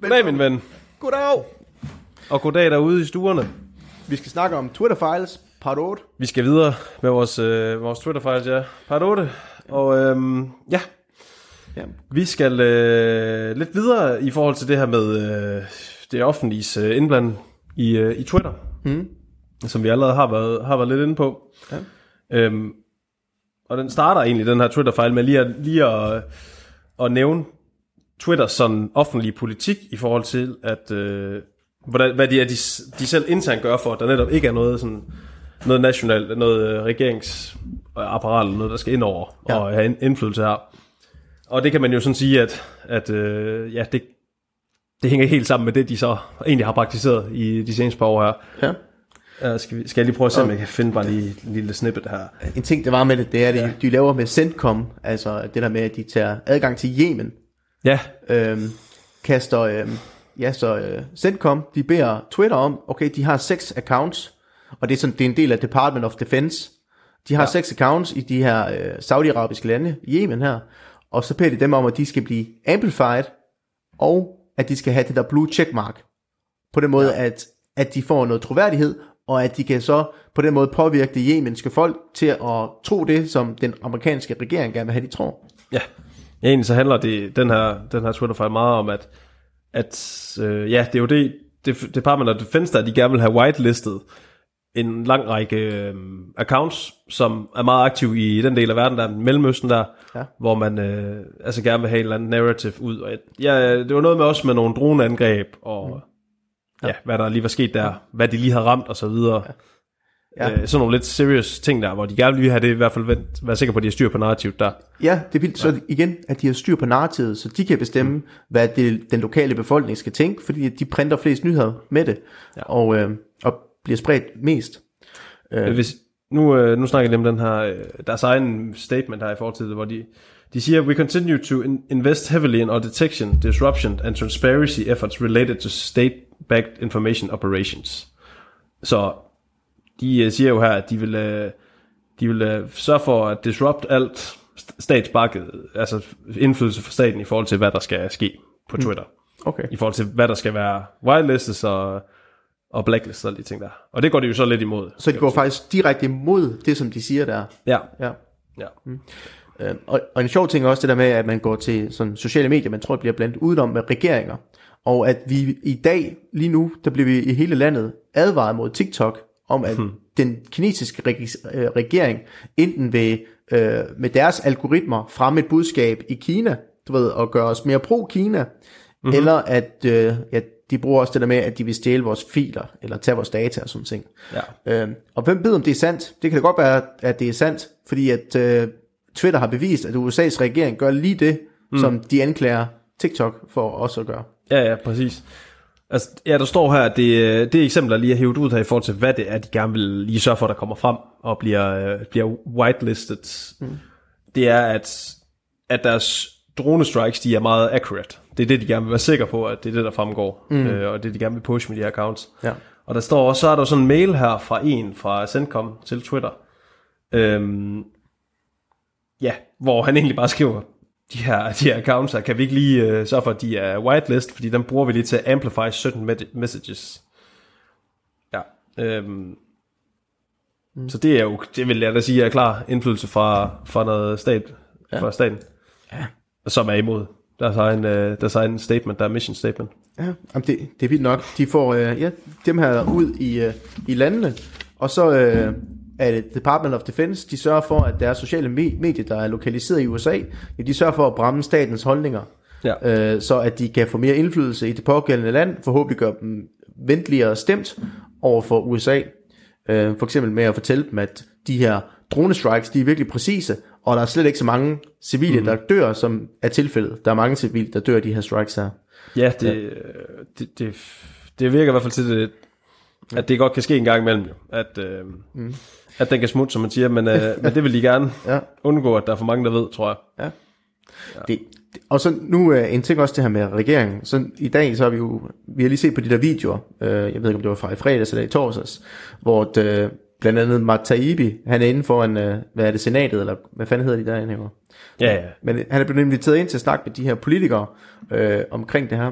Goddag, min ven. Goddag. Og goddag derude i stuerne. Vi skal snakke om Twitter-files, part 8. Vi skal videre med vores Twitter-files, ja. Part 8. Og ja. Vi skal lidt videre i forhold til det her med det offentliges indblanding i Twitter. Mm. Som vi allerede har været lidt inde på. Ja. Og den starter egentlig, den her Twitter-file, med lige at nævne Twitter som offentlig politik i forhold til, at hvad de selv internt gør for, at der netop ikke er noget nationalt, noget regeringsapparat eller noget, der skal ind over og have indflydelse her. Og det kan man jo sådan sige, at det hænger helt sammen med det, de så egentlig har praktiseret i de seneste par år her. Ja. Skal jeg lige prøve at se, om jeg kan finde bare lige en lille snippet her. En ting, der var med det, det er, at de laver med CENTCOM, altså det der med, at de tager adgang til Yemen. Ja. Så CENTCOM, de beder Twitter om, okay, de har 6 accounts, og det er en del af Department of Defense. De har 6 accounts i de her saudiarabiske lande, Yemen her, og så beder de dem om, at de skal blive amplified, og at de skal have det der blue checkmark. På den måde, at de får noget troværdighed, og at de kan så på den måde påvirke det yemenske folk til at tro det, som den amerikanske regering gerne vil have, de tror. Ja, egentlig så handler det, den her Twitter-file meget om, at det er jo det Department of Defense, der de gerne vil have whitelistet en lang række accounts, som er meget aktive i den del af verden, der er Mellemøsten der, hvor man gerne vil have en eller anden narrative ud. Og det var noget med også med nogle droneangreb og... Mm. Ja, hvad der lige var sket der, hvad de lige havde ramt og så videre. Ja. Sådan nogle lidt serious ting der, hvor de gerne vil have det i hvert fald være sikker på, at de har styr på narrativet der. Ja, det er vildt. Så igen, at de har styr på narrativet, så de kan bestemme, hvad den lokale befolkning skal tænke, fordi de printer flest nyheder med det, og bliver spredt mest. Nu snakker jeg om den her, deres egen statement her i fortiden, hvor de siger, we continue to invest heavily in our detection, disruption and transparency efforts related to state-backed information operations. Så de siger jo her, at de vil sørge for at disrupt alt statsbakket, altså indflydelse fra staten i forhold til, hvad der skal ske på Twitter. Okay. I forhold til, hvad der skal være whitelistet og blacklist og de ting der. Og det går de jo så lidt imod. Så de går faktisk direkte imod det, som de siger der. Ja. Mm. Og en sjov ting er også det der med, at man går til sådan sociale medier, man tror, det bliver blandt udenom med regeringer. Og at vi i dag, lige nu, der bliver vi i hele landet advaret mod TikTok, om at den kinesiske regering enten vil med deres algoritmer fremme et budskab i Kina, du ved, og gøre os mere pro-Kina, eller at de bruger også det der med, at de vil stjæle vores filer, eller tage vores data og sådan ting. Ja. Og hvem ved, om det er sandt? Det kan da godt være, at det er sandt, fordi at Twitter har bevist, at USA's regering gør lige det, som de anklager TikTok for også at gøre. Ja, præcis. Altså, der står her, at det eksempel, der lige er hævet ud her i forhold til, hvad det er, de gerne vil lige sørge for, der kommer frem og bliver whitelisted. Mm. Det er, at deres drone-strikes, de er meget accurate. Det er det, de gerne vil være sikre på, at det er det, der fremgår. Mm. Og det, de gerne vil pushe med de her accounts. Ja. Og der står også, så er der sådan en mail her fra CENTCOM til Twitter. Hvor han egentlig bare skriver, de her accounts her, kan vi ikke lige sørge for, at de er whitelist, fordi dem bruger vi lige til at amplify certain messages. Ja. Så det er jo, det vil jeg da sige, er klar indflydelse fra noget stat, fra staten, som er imod. Der er en statement, der er mission statement. Ja, det er vildt nok. De får dem her ud i landene, og så... at Department of Defense, de sørger for, at deres sociale medier, der er lokaliseret i USA, de sørger for at bremme statens holdninger, så at de kan få mere indflydelse i det pågældende land, forhåbentlig gøre dem venligere stemt over for USA. For eksempel med at fortælle dem, at de her dronestrikes, de er virkelig præcise, og der er slet ikke så mange civile, der dør, som er tilfældet. Der er mange civile, der dør af de her strikes her. Ja, det virker i hvert fald til det, at det godt kan ske en gang imellem, at den kan smutte, som man siger, men det vil de gerne undgå, at der er for mange, der ved, tror jeg. Ja. Og så nu en ting også det her med regeringen. Så i dag, så har vi har lige set på de der videoer, jeg ved ikke, om det var fra i fredags eller i torsdags, hvor blandt andet Matt Taibbi, han er inden for en, hvad er det, senatet, eller hvad fanden hedder de der indhæver? Ja. Men han er blevet inviteret ind til at snakke med de her politikere omkring det her.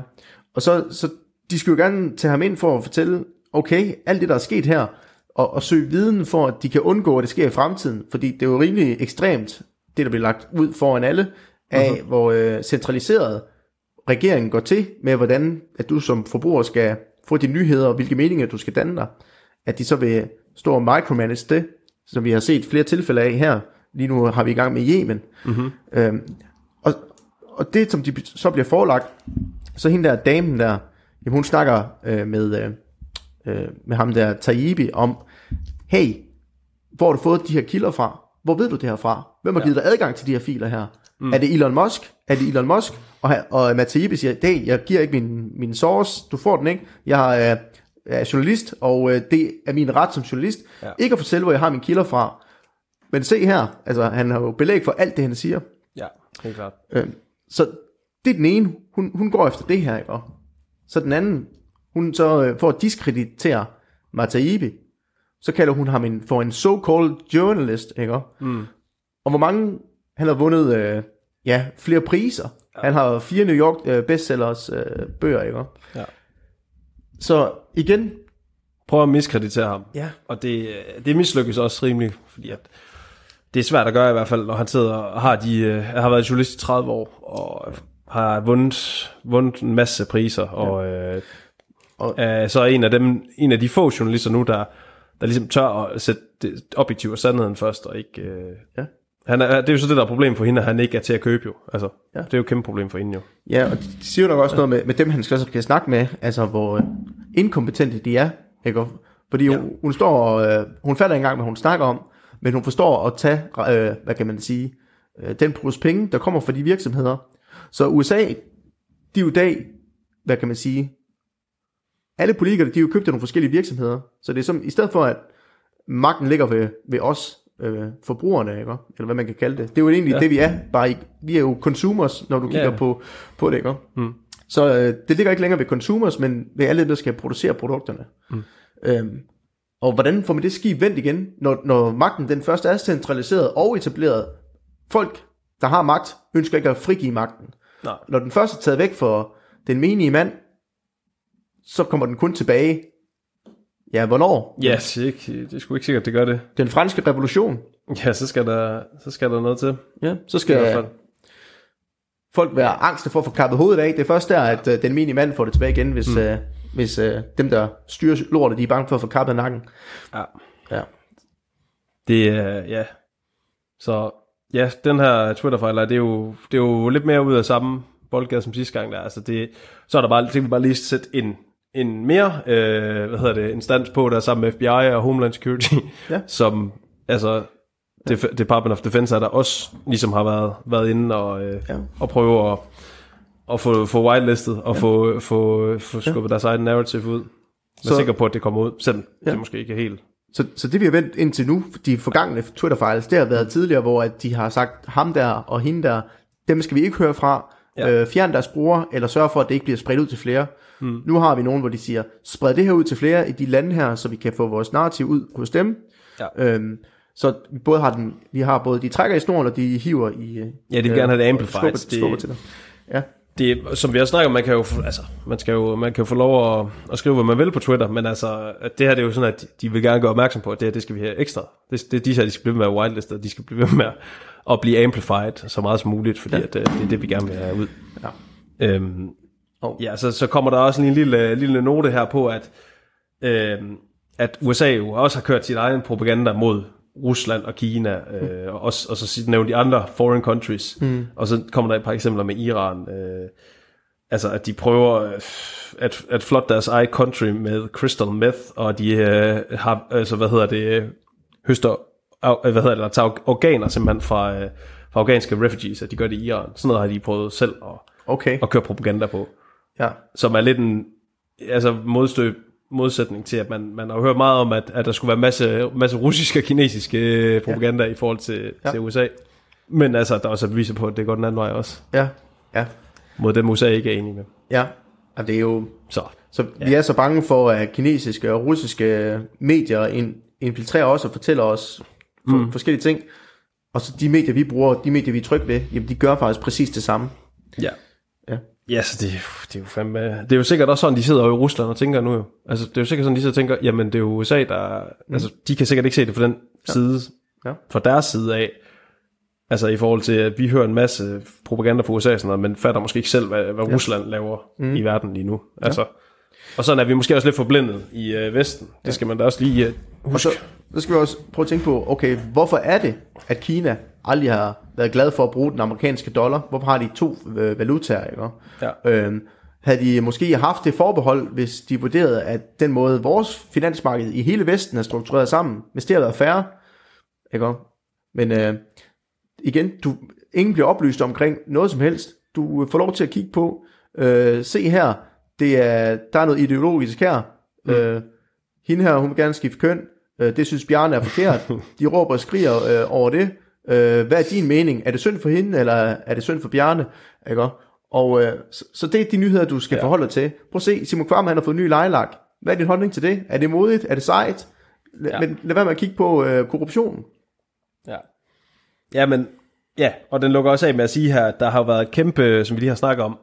Og så de skulle jo gerne tage ham ind for at fortælle, okay, alt det der er sket her, og søge viden for, at de kan undgå, at det sker i fremtiden. Fordi det er jo rimelig ekstremt, det der bliver lagt ud foran alle, af hvor centraliseret regeringen går til med, hvordan at du som forbruger skal få de nyheder, og hvilke meninger du skal danne dig. At de så vil stå og micromanage det, som vi har set flere tilfælde af her. Lige nu har vi i gang med Yemen. Og det, som de så bliver forelagt, så hende der damen der, jamen hun snakker med ham der Taibbi om, hey, hvor har du fået de her kilder fra? Hvor ved du det her fra? Hvem har givet dig adgang til de her filer her? Er det Elon Musk? Og Matt Taibbi siger, hey, jeg giver ikke min source, du får den ikke. Jeg er journalist, og det er min ret som journalist. Ja. Ikke at fortælle, hvor jeg har mine kilder fra. Men se her, altså han har jo belæg for alt det, han siger. Ja, helt klart. Så det er den ene, hun går efter det her, ikke? Så den anden, hun så for at diskreditere Matt Taibbi, så kalder hun ham for en so-called journalist, ikke? Og hvor mange, han har vundet flere priser. Ja. Han har 4 New York bestsellers bøger, ikke? Ja. Så igen, prøv at miskreditere ham. Ja. Og det mislykkes også rimeligt, fordi at det er svært at gøre i hvert fald, når han sidder og har været journalist i 30 år, og har vundet en masse priser, og, så er en af de få journalister nu, der ligesom tør at sætte det objektiv og sandheden først, og ikke... det er jo så det, der er problem for hende, at han ikke er til at købe jo. Altså, det er jo et kæmpe problem for hende jo. Ja, og de siger jo nok også noget med dem, han skal også kan snakke med, altså hvor inkompetente de er, ikke? Fordi hun står og, hun falder ikke engang, hvad hun snakker om, men hun forstår at tage, hvad kan man sige, den pose penge, der kommer fra de virksomheder. Så USA, de er jo i dag, hvad kan man sige, alle politikere, de er jo købt af nogle forskellige virksomheder, så det er som, i stedet for at magten ligger ved os, forbrugerne, ikke? Eller hvad man kan kalde det. Det er jo egentlig det vi er, bare ikke. Vi er jo consumers, når du kigger på det, ikke? Så det ligger ikke længere ved consumers, men ved alle der skal producere produkterne. Og hvordan får man det skib vendt igen, når magten den først er centraliseret og etableret? Folk der har magt ønsker ikke at frigive magten. Nej. Når den først er taget væk for den menige mand, så kommer den kun tilbage. Ja, hvornår? Ja, det er sgu ikke sikkert, det gør det. Den franske revolution. Ja, så skal der noget til. Ja, så skal folk være angste for at få kappet hovedet af. Det er først der, at den menige mand får det tilbage igen, hvis dem, der styrer lortet, de er bange for at få kappet nakken. Ja. Det er, Så, ja, den her Twitter-filer, det er jo lidt mere ud af samme boldgade som sidste gang der. Altså, så er der bare lige sætte en mere instans på der sammen med FBI og Homeland Security, som altså Department of Defense er der også ligesom har været inde og prøve at få whitelistet og få skubbet deres egen narrative ud. Jeg er sikker på at det kommer ud, selvom det måske ikke er helt. Så det vi har vendt indtil nu, de forgangne Twitter-files, det har været tidligere, hvor at de har sagt ham der og hende der, dem skal vi ikke høre fra. Fjern deres bruger, eller sørg for, at det ikke bliver spredt ud til flere. Nu har vi nogen, hvor de siger, spred det her ud til flere i de lande her, så vi kan få vores narrativ ud hos dem. Så vi både har de trækker i snoren, og de hiver i... Ja, de vil gerne have det amplified. Skubbet til dig. Ja. Det, som vi også snakker om, man kan jo få lov at skrive, hvad man vil på Twitter, men altså, det her det er jo sådan, at de vil gerne gøre opmærksom på, at det her, det skal vi have ekstra. De skal blive med at være whitelistet, de skal blive med at blive amplified så meget som muligt, fordi at, det er det, vi gerne vil have ud. Ja. Så kommer der også en lille note her på, at USA jo også har kørt sin egen propaganda mod Rusland og Kina, og så nævner de andre foreign countries, og så kommer der et par eksempler med Iran, at de prøver at flotte deres eget country med crystal meth, og de har, altså tager organer simpelthen fra afghanske refugees, at de gør det i Iran. Sådan noget har de prøvet selv at køre propaganda på, som er lidt en modsætning til, at man har hørt meget om, at der skulle være masse russiske og kinesiske propaganda i forhold til USA. Men altså, der er også et beviser på, at det går den anden vej også. Ja. Mod dem USA ikke er enige med. Ja, og det er jo... Så vi er så bange for, at kinesiske og russiske medier infiltrerer os og fortæller os forskellige ting. Og så de medier, vi bruger, de medier, vi er trygge ved, jamen de gør faktisk præcis det samme. Ja. Ja, så det er jo fandme... Det er jo sikkert også sådan, de sidder over i Rusland og tænker nu jo. Altså, det er jo sikkert sådan, de sidder og tænker, jamen det er jo USA, der... Mm. Altså, de kan sikkert ikke se det fra den side, fra deres side af. Altså, i forhold til, at vi hører en masse propaganda fra USA, sådan noget, men fatter måske ikke selv, hvad Rusland laver i verden lige nu. Altså, og sådan er vi måske også lidt forblændet i Vesten. Det skal man da også lige huske. Og så skal vi også prøve at tænke på, okay, hvorfor er det, at Kina aldrig har været glad for at bruge den amerikanske dollar? Hvorfor har de to valutaer, ikke? Ja. Havde de måske haft det forbehold, hvis de vurderede, at den måde vores finansmarked i hele Vesten er struktureret sammen, hvis det havde været færre, ikke? Men igen, ingen bliver oplyst omkring noget som helst. Du får lov til at kigge på, se her, der er noget ideologisk her. Hende her, hun vil gerne skifte køn. Det synes Bjarne er forkert. De råber og skriger over det. Hvad er din mening? Er det synd for hende, eller er det synd for Bjarne? Ikke? Og så det er de nyheder, du skal forholde dig til. Prøv at se, Simon Kvam, han har fået ny lejelak. Hvad er din holdning til det? Er det modigt? Er det sejt? Men lad være med at kigge på korruptionen. Ja, og den lukker også af med at sige her, at der har været kæmpe, som vi lige har snakket om,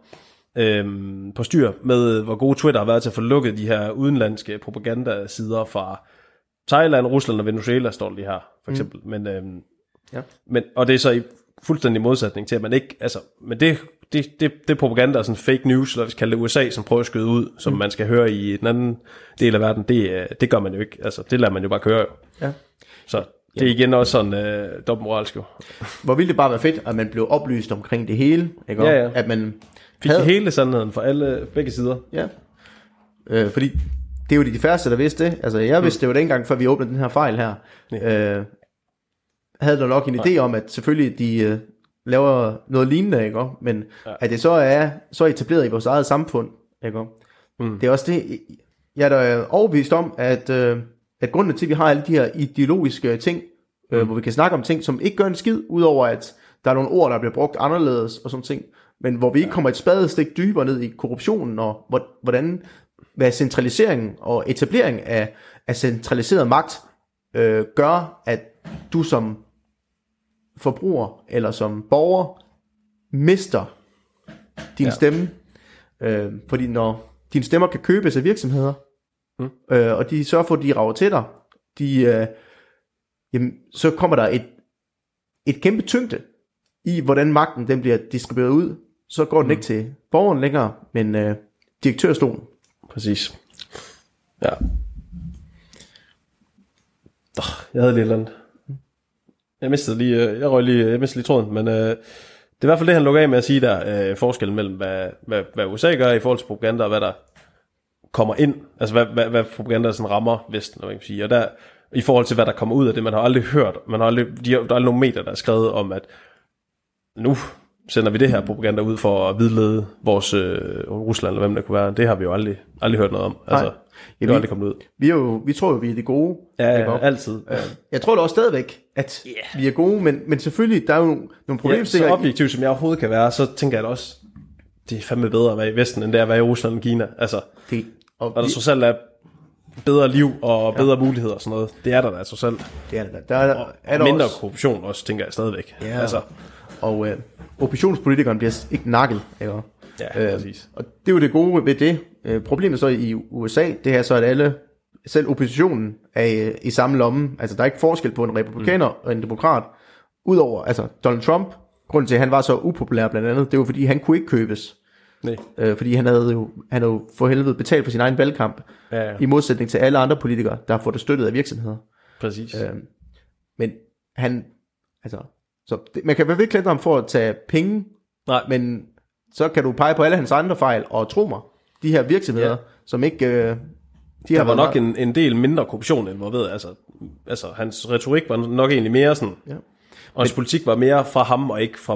på styr med, hvor gode Twitter har været til at få lukket de her udenlandske propagandasider fra Thailand, Rusland og Venezuela, står det lige her, for eksempel. Men, og det er så i fuldstændig modsætning til, at man ikke, altså, men det propaganda er sådan fake news, eller vi skal kalde det USA, som prøver at skyde ud, som man skal høre i den anden del af verden, det gør man jo ikke. Altså, det lader man jo bare køre. Ja. Så det er igen også sådan dobbeltmoralsk jo. Hvor ville det bare være fedt, at man blev oplyst omkring det hele, ikke? Ja. At man fik hele sandheden fra begge sider. Ja. Fordi det er jo de færreste, der vidste det. Altså, jeg vidste det jo dengang, før vi åbnede den her fejl her. Ja. Havde der nok en idé om, at selvfølgelig de laver noget lignende, ikke? Men at det så er etableret i vores eget samfund, ikke? Det er også det, jeg er da overbevist om, at grunden til, at vi har alle de her ideologiske ting, hvor vi kan snakke om ting, som ikke gør en skid, udover at der er nogle ord, der bliver brugt anderledes og sådan ting, men hvor vi ikke kommer et spadestik dybere ned i korruptionen, og hvad centraliseringen og etableringen af centraliseret magt gør, at du som forbruger eller som borger mister din stemme. Fordi når dine stemmer kan købes af virksomheder, og de sørger for, at de rager til dig, så kommer der et kæmpe tyngde i, hvordan magten den bliver distribueret ud. Så går den ikke til borgeren længere, men direktørstolen. Præcis. Ja. Jeg havde lige et eller andet. Jeg mistede lige tråden, men det er i hvert fald det, han lukker af med at sige der, forskellen mellem, hvad USA gør i forhold til propaganda, og hvad der kommer ind, altså hvad propaganda sådan rammer Vesten, man kan sige. Og der, i forhold til hvad der kommer ud af det, man har aldrig hørt, der er aldrig nogen medier, der er skrevet om, at nu sender vi det her propaganda ud for at vidlede vores Rusland, eller hvem der kunne være. Det har vi jo aldrig hørt noget om. Altså, det er aldrig kommet ud. Vi tror jo, vi er det gode. Ja, altid. Jeg tror da også stadigvæk, at vi er gode, men selvfølgelig, der er jo nogle problemstillinger. Så objektivt som jeg overhovedet kan være, så tænker jeg da også, det er fandme bedre at være i Vesten, end det at være i Rusland og Kina. Altså, og der trods alt er bedre liv og bedre muligheder og sådan noget. Det er der trods alt. Det er der. Der er mindre også korruption også, tænker jeg stadigvæk. Ja. Altså, og oppositionspolitikeren bliver ikke nakket, ikke? Ja, præcis. Og det er jo det gode ved det. Problemet så i USA, det her så, at alle, selv oppositionen, er i samme lomme. Altså, der er ikke forskel på en republikaner og en demokrat. Udover, altså, Donald Trump, grunden til, at han var så upopulær blandt andet, det var, fordi han kunne ikke købes. Nej. Fordi han havde jo for helvede betalt for sin egen valgkamp, i modsætning til alle andre politikere, der har fået det støttet af virksomheder. Præcis. Men han, altså... Så man kan ikke klandre ham for at tage penge, men så kan du pege på alle hans andre fejl, og tro mig, de her virksomheder, som ikke... der var nok en del mindre korruption, end man ved. Altså, hans retorik var nok egentlig mere sådan, og hans politik var mere fra ham, og ikke fra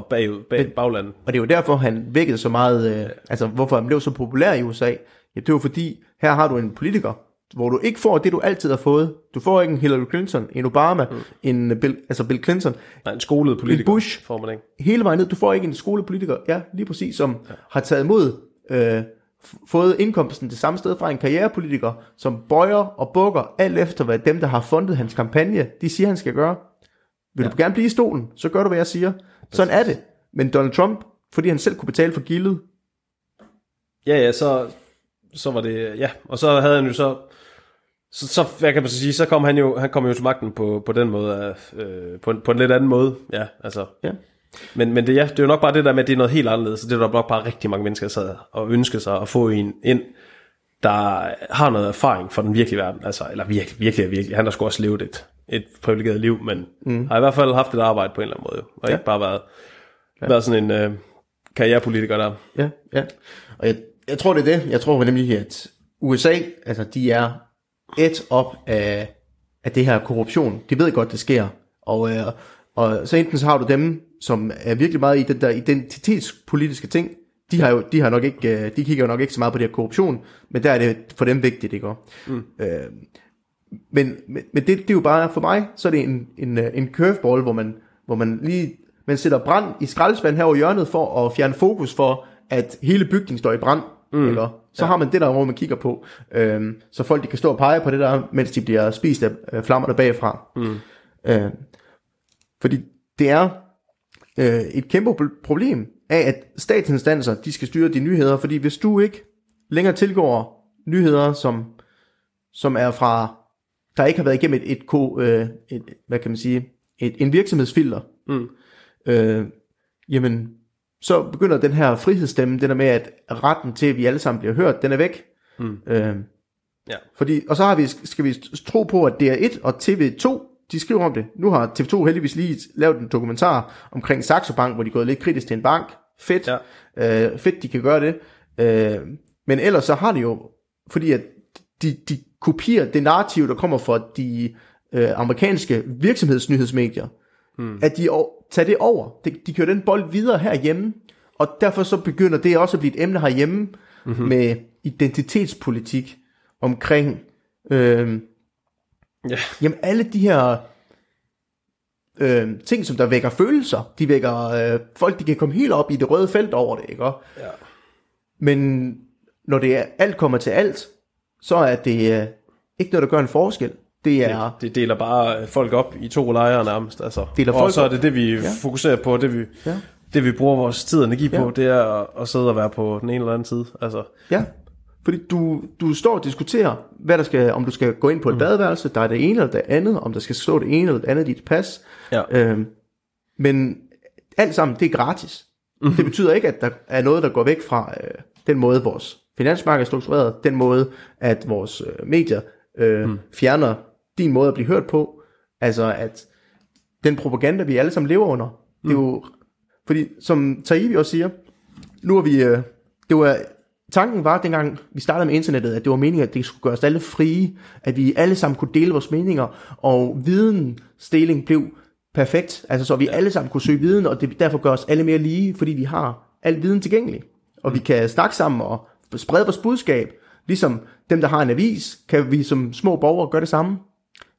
baglandet. Og det er jo derfor, han vækkede så meget, altså hvorfor han blev så populær i USA. Ja, det er jo fordi, her har du en politiker, hvor du ikke får det, du altid har fået. Du får ikke en Hillary Clinton, en Obama, Bill Clinton. Nej, en skolet politiker. En Bush, får man ikke. Hele vejen ned. Du får ikke en skolepolitiker, lige præcis, som har taget imod, fået indkomsten det samme sted fra en karrierepolitiker, som bøjer og bukker alt efter, hvad dem, der har fundet hans kampagne, de siger, han skal gøre. Vil du gerne blive i stolen, så gør du, hvad jeg siger. Sådan er det. Men Donald Trump, fordi han selv kunne betale for gildet, Ja, så var det, ja, og så havde han jo så hvad kan man sige, så kom han kom jo til magten på den måde, på en lidt anden måde, ja, altså. Ja. Men det, ja, det er jo nok bare det der med, at det er noget helt anderledes, så det er der nok bare rigtig mange mennesker, der sad og ønskede sig at få en ind, der har noget erfaring fra den virkelige verden, altså, eller virkelig, han der skulle også levet et privilegeret liv, men har i hvert fald haft et arbejde på en eller anden måde, og ikke bare været sådan en karrierepolitiker der. Ja, ja, og jeg tror det er det, jeg tror nemlig, at USA, altså de er et op af det her korruption, de ved godt det sker, og så enten så har du dem, som er virkelig meget i den der identitetspolitiske ting, de kigger jo nok ikke så meget på det her korruption, men der er det for dem vigtigt, ikke? Men det er jo bare, for mig, så er det en curveball, hvor man lige, man sætter brand i skraldespanden her over hjørnet for at fjerne fokus for, at hele bygningen står i brand, eller? Så har man det der, hvor man kigger på, så folk de kan stå og pege på det der, mens de bliver spist af flammerne bagfra. Fordi det er et kæmpe problem af, at statsinstanser, de skal styre de nyheder, fordi hvis du ikke længere tilgår nyheder, som er fra, der ikke har været igennem et hvad kan man sige, en virksomhedsfilter, jamen, så begynder den her frihedsstemme, den der med, at retten til, at vi alle sammen bliver hørt, den er væk. Ja. Fordi, og så skal vi tro på, at DR1 og TV2, de skriver om det. Nu har TV2 heldigvis lige lavet en dokumentar omkring Saxo Bank, hvor de er gået lidt kritisk til en bank. Fedt. Ja. Fedt, de kan gøre det. Men ellers så har de jo, fordi at de kopierer det narrativ, der kommer fra de amerikanske virksomhedsnyhedsmedier, at de tager det over. De kører den bold videre herhjemme, og derfor så begynder det også at blive et emne herhjemme med identitetspolitik omkring... Yeah. Jamen alle de her ting, som der vækker følelser, de vækker folk, de kan komme helt op i det røde felt over det, ikke? Yeah. Men når det er, alt kommer til alt, så er det ikke noget, der gør en forskel. Det deler bare folk op i to lejre nærmest, altså. Og så er det vi fokuserer på, det vi bruger vores tid og energi på, det er at sidde og være på den ene eller anden side, altså. Ja. Fordi du står og diskuterer, hvad der skal, om du skal gå ind på et badeværelse, der er det ene eller det andet, om der skal stå det ene eller det andet i dit pas. Ja. Men alt sammen, det er gratis. Det betyder ikke, at der er noget, der går væk fra den måde, vores finansmarked er struktureret, den måde, at vores medier fjerner din måde at blive hørt på. Altså, at den propaganda, vi alle sammen lever under, det er jo... Fordi, som Taibbi også siger, nu er vi... Tanken var, dengang vi startede med internettet, at det var meningen, at det skulle gøre os alle frie, at vi alle sammen kunne dele vores meninger, og vidensdeling blev perfekt, altså så vi alle sammen kunne søge viden, og det derfor gør os alle mere lige, fordi vi har al viden tilgængelig, og vi kan snakke sammen og sprede vores budskab, ligesom dem, der har en avis, kan vi som små borgere gøre det samme,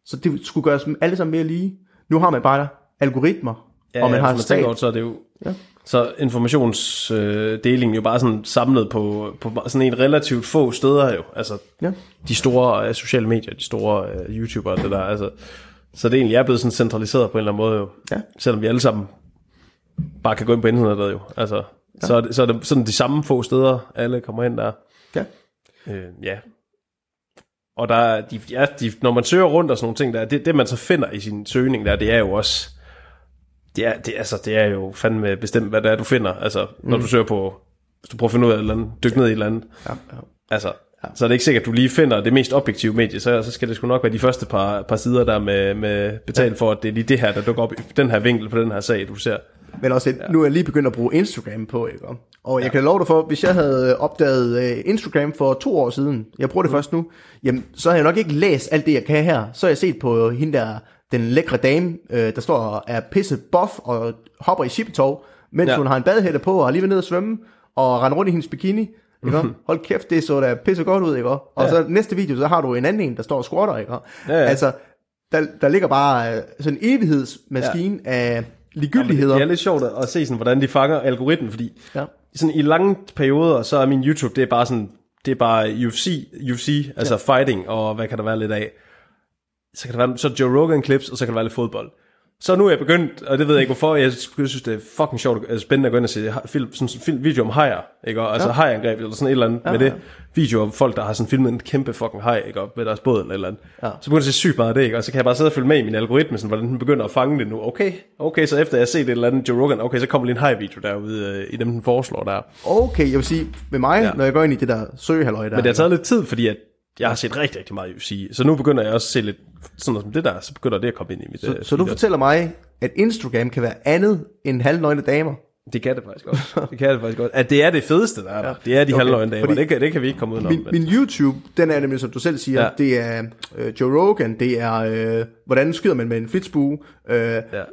så det skulle gøre os alle sammen mere lige. Nu har man bare algoritmer, og man har stat. Tænker, så er det jo... Ja. Så informationsdelingen jo bare sådan samlet på sådan en relativt få steder jo, altså de store sociale medier, de store YouTubere, det der, altså, så det egentlig er blevet sådan centraliseret på en eller anden måde jo, selvom vi alle sammen bare kan gå ind på internettet jo, altså, så er det sådan de samme få steder, alle kommer hen der. Og der, når man søger rundt og sådan nogle ting der, det man så finder i sin søgning der, det er jo også... Det er jo fandme bestemt, hvad det er, du finder. Altså, når du søger på... Hvis du prøver at finde ud af et eller andet, dykke ned i et eller andet. Altså, så er det ikke sikkert, at du lige finder det mest objektive medie. Så skal det sgu nok være de første par sider, der med betalt for, at det er lige det her, der dukker op i den her vinkel på den her sag, du ser. Men også, nu er jeg lige begyndt at bruge Instagram på, ikke? Og jeg kan love dig for, hvis jeg havde opdaget Instagram for 2 år siden, jeg bruger det først nu, jamen, så har jeg nok ikke læst alt det, jeg kan her. Så har jeg set på hende der... Den lækre dame, der står og er pisse buff og hopper i chippetov, mens hun har en badehætte på og er lige ved ned at svømme og render rundt i hendes bikini. Ikke? Hold kæft, det så da pisse godt ud, ikke? Og så næste video, så har du en anden, der står og squatter, ikke? Altså, der ligger bare sådan en evighedsmaskine af ligegyldigheder. Det er lidt sjovt at se sådan, hvordan de fanger algoritmen, fordi sådan i lange perioder, så er min YouTube, det er bare sådan, det er bare UFC, altså fighting, og hvad kan der være lidt af? Så kan der være så Joe Rogan clips, og så kan der være lidt fodbold. Så nu er jeg begyndt, og det ved jeg ikke hvorfor, jeg synes det er fucking sjovt, altså spændende at gå ind og se film, sådan en film, video om hajer, ikke? Og, altså ja. Hajangreb eller sådan et eller andet, ja, med det video om folk, der har sådan filmet en kæmpe fucking haj, ikke? Og med deres båd eller et eller andet. Ja. Så begynder jeg at se sygt meget af det, ikke? Og så kan jeg bare sidde og følge med i min algoritme, sådan, hvordan den begynder at fange det nu. Okay, så efter jeg har set et eller andet Joe Rogan, okay, så kommer lige en haj-video derude i dem, den foreslår der. Okay, jeg vil sige, med mig, ja. Når jeg går ind i det der søhalløj der. Men det har taget lidt tid, fordi at jeg har set rigtig, rigtig meget UFC, så nu begynder jeg også at se lidt sådan noget som det der, så begynder det at komme ind i mit... Så du fortæller mig, at Instagram kan være andet end halvnøgne damer? Det kan det faktisk også. At det er det fedeste, der er der. Ja. Det er de halvnøgne damer, det kan vi ikke komme udenom. Min YouTube, den er nemlig, som du selv siger, det er Joe Rogan, det er, hvordan skyder man med en flitsbue,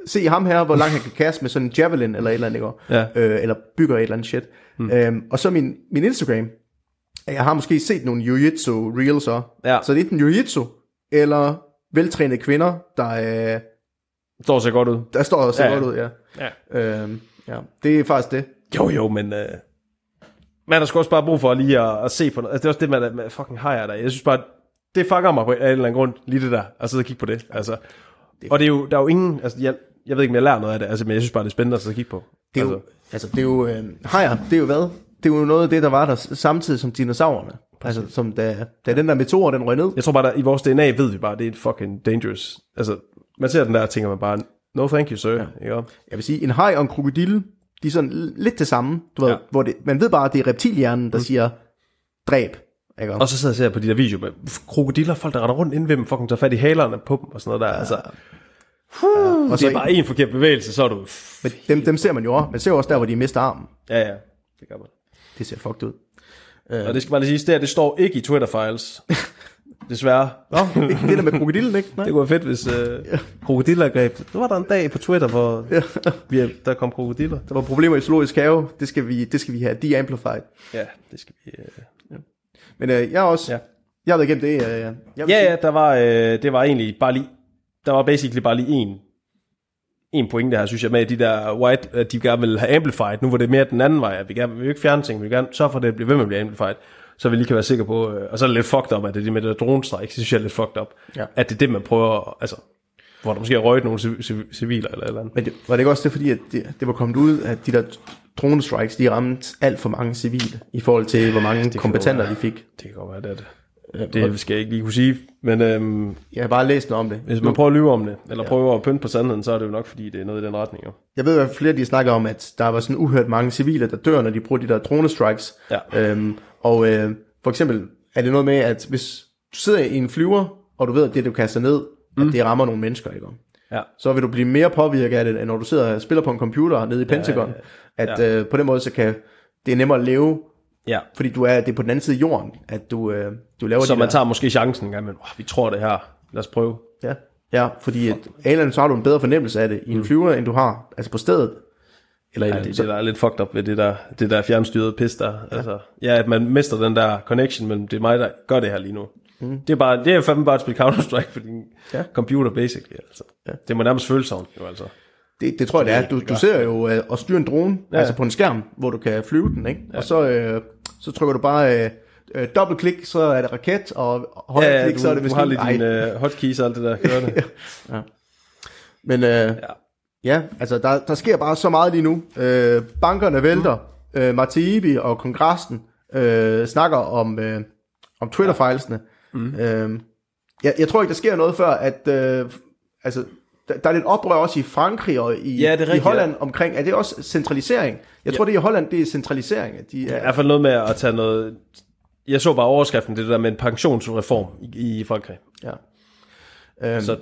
se ham her, hvor langt han kan kaste med sådan en javelin eller et eller andet, eller bygger et eller andet shit. Og så min Instagram... Jeg har måske set nogle Jiu Jitsu reels så. Ja. Så det er enten Jiu Jitsu eller veltrænede kvinder, der står så godt ud. Der står så godt ud, ja. Det er faktisk det. Jo, men man har sgu også bare brug for lige at se på noget. Altså, det er også det man fucking hajer der. Jeg synes bare det fucker mig på en eller anden grund lige det der. Altså at kigge på det. Altså og det er jo der er jo ingen altså jeg ved ikke om jeg lærer noget af det. Altså men jeg synes bare det er spændende at kigge på. Det er jo altså det er jo hajer, det er jo hvad? Det var jo noget af det, der var der samtidig som dinosaurerne. Altså, som da den der meteor, den røg ned. Jeg tror bare, at i vores DNA ved vi bare, at det er fucking dangerous. Altså, man ser den der, og tænker man bare, no thank you, sir. Ja. Jeg vil sige, en haj og en krokodille, de er sådan lidt det samme. Du ved, hvor det, man ved bare, at det er reptilhjernen, der siger, dræb. Ikke? Og så sidder jeg og ser på de der videoer med krokodiller, folk der render rundt inden ved dem, fucking tager fat i halerne på dem og sådan noget der. Ja. Altså, og så det er bare en forkert bevægelse, så er du... Men dem ser man jo også. Man ser også der, hvor de mister armen. Ja, det gør man. Det ser fucked ud. Og det skal bare lige sige, det står ikke i Twitter-files. Desværre. Ikke det der med krokodillen, ikke? Nej. Det kunne være fedt, hvis krokodiller greb. Nu var der en dag på Twitter, hvor der kom krokodiller. Der var problemer i zoologisk have. Det skal vi have de-amplified. Ja, det skal vi. Men jeg også... Ja. Jeg har været igennem det. Der var basically bare lige en pointe der her, synes jeg, med de der white, at de gerne vil have amplified. Nu var det mere den anden vej, at vi vil ikke fjerne ting, vi vil gerne sørge for, at det bliver ved med at blive amplified, så vi lige kan være sikre på, og så er det lidt fucked up, at det med det der dronestrike, synes jeg er lidt fucked up, at det er det, man prøver, altså, hvor der måske er røget nogle civiler eller andet. Men var det ikke også det, fordi at det var kommet ud, at de der dronestrikes, de ramte alt for mange civile, i forhold til, hvor mange kompetenter de fik? Det kan godt være, det er det. Det skal jeg ikke lige kunne sige, men jeg har bare læst noget om det. Hvis man prøver at lyve om det, eller prøver at pynte på sandheden, så er det jo nok, fordi det er noget i den retning. Jo. Jeg ved i hvert fald flere, de snakker om, at der var sådan uhørt mange civile, der dør, når de bruger de der dronestrikes. Ja. For eksempel er det noget med, at hvis du sidder i en flyver, og du ved, at det du kaster ned, at det rammer nogle mennesker, ikke? Ja. Så vil du blive mere påvirket af det, end når du sidder og spiller på en computer nede i Pentagon. At på den måde, så kan det er nemmere at leve. Ja. Fordi det er på den anden side af jorden, at du laver det. Så man tager måske chancen en gang, men vi tror det her, lad os prøve. Ja, fordi så har du en bedre fornemmelse af det i en flyver, end du har altså på stedet. Eller det der er lidt fucked up ved det der fjernstyrede pis der. Ja. Altså, at man mister den der connection, men det er mig, der gør det her lige nu. Det er jo fandme bare at spille Counter-Strike på din computer, basically. Altså. Ja. Det må nærmest føles sådan, jo altså. Det tror jeg, det er. Du ser jo at styre en drone, altså på en skærm, hvor du kan flyve den, ikke? Ja. Og så trykker du bare dobbeltklik, så er det raket, og højreklik, så er det vist... Ja, du har lige dine hotkeys og alt det der, kører det. Ja. Men altså der sker bare så meget lige nu. Bankerne vælter, Matt Taibbi og kongressen snakker om Twitter-filesene. Jeg tror ikke, der sker noget før, at... Der er lidt oprør også i Frankrig og i Holland omkring. Er det også centralisering? Jeg tror, det er i Holland, det er centralisering. Det er i hvert fald noget med at tage noget... Jeg så bare overskriften, det der med en pensionsreform i Frankrig. Ja. Så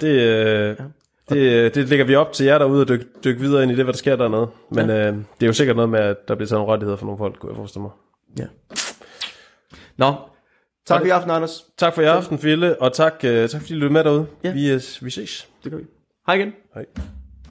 det lægger vi op til jer derude og dykke videre ind i det, hvad der sker dernede. Men det er jo sikkert noget med, at der bliver taget nogle rettigheder for nogle folk, kunne jeg forestille mig. Ja. Nå. Tak for i aften, Anders. Tak for i aften, Fille, og tak fordi I lyttede med derude. Ja. Vi ses. Det gør vi. Hi again. Hi.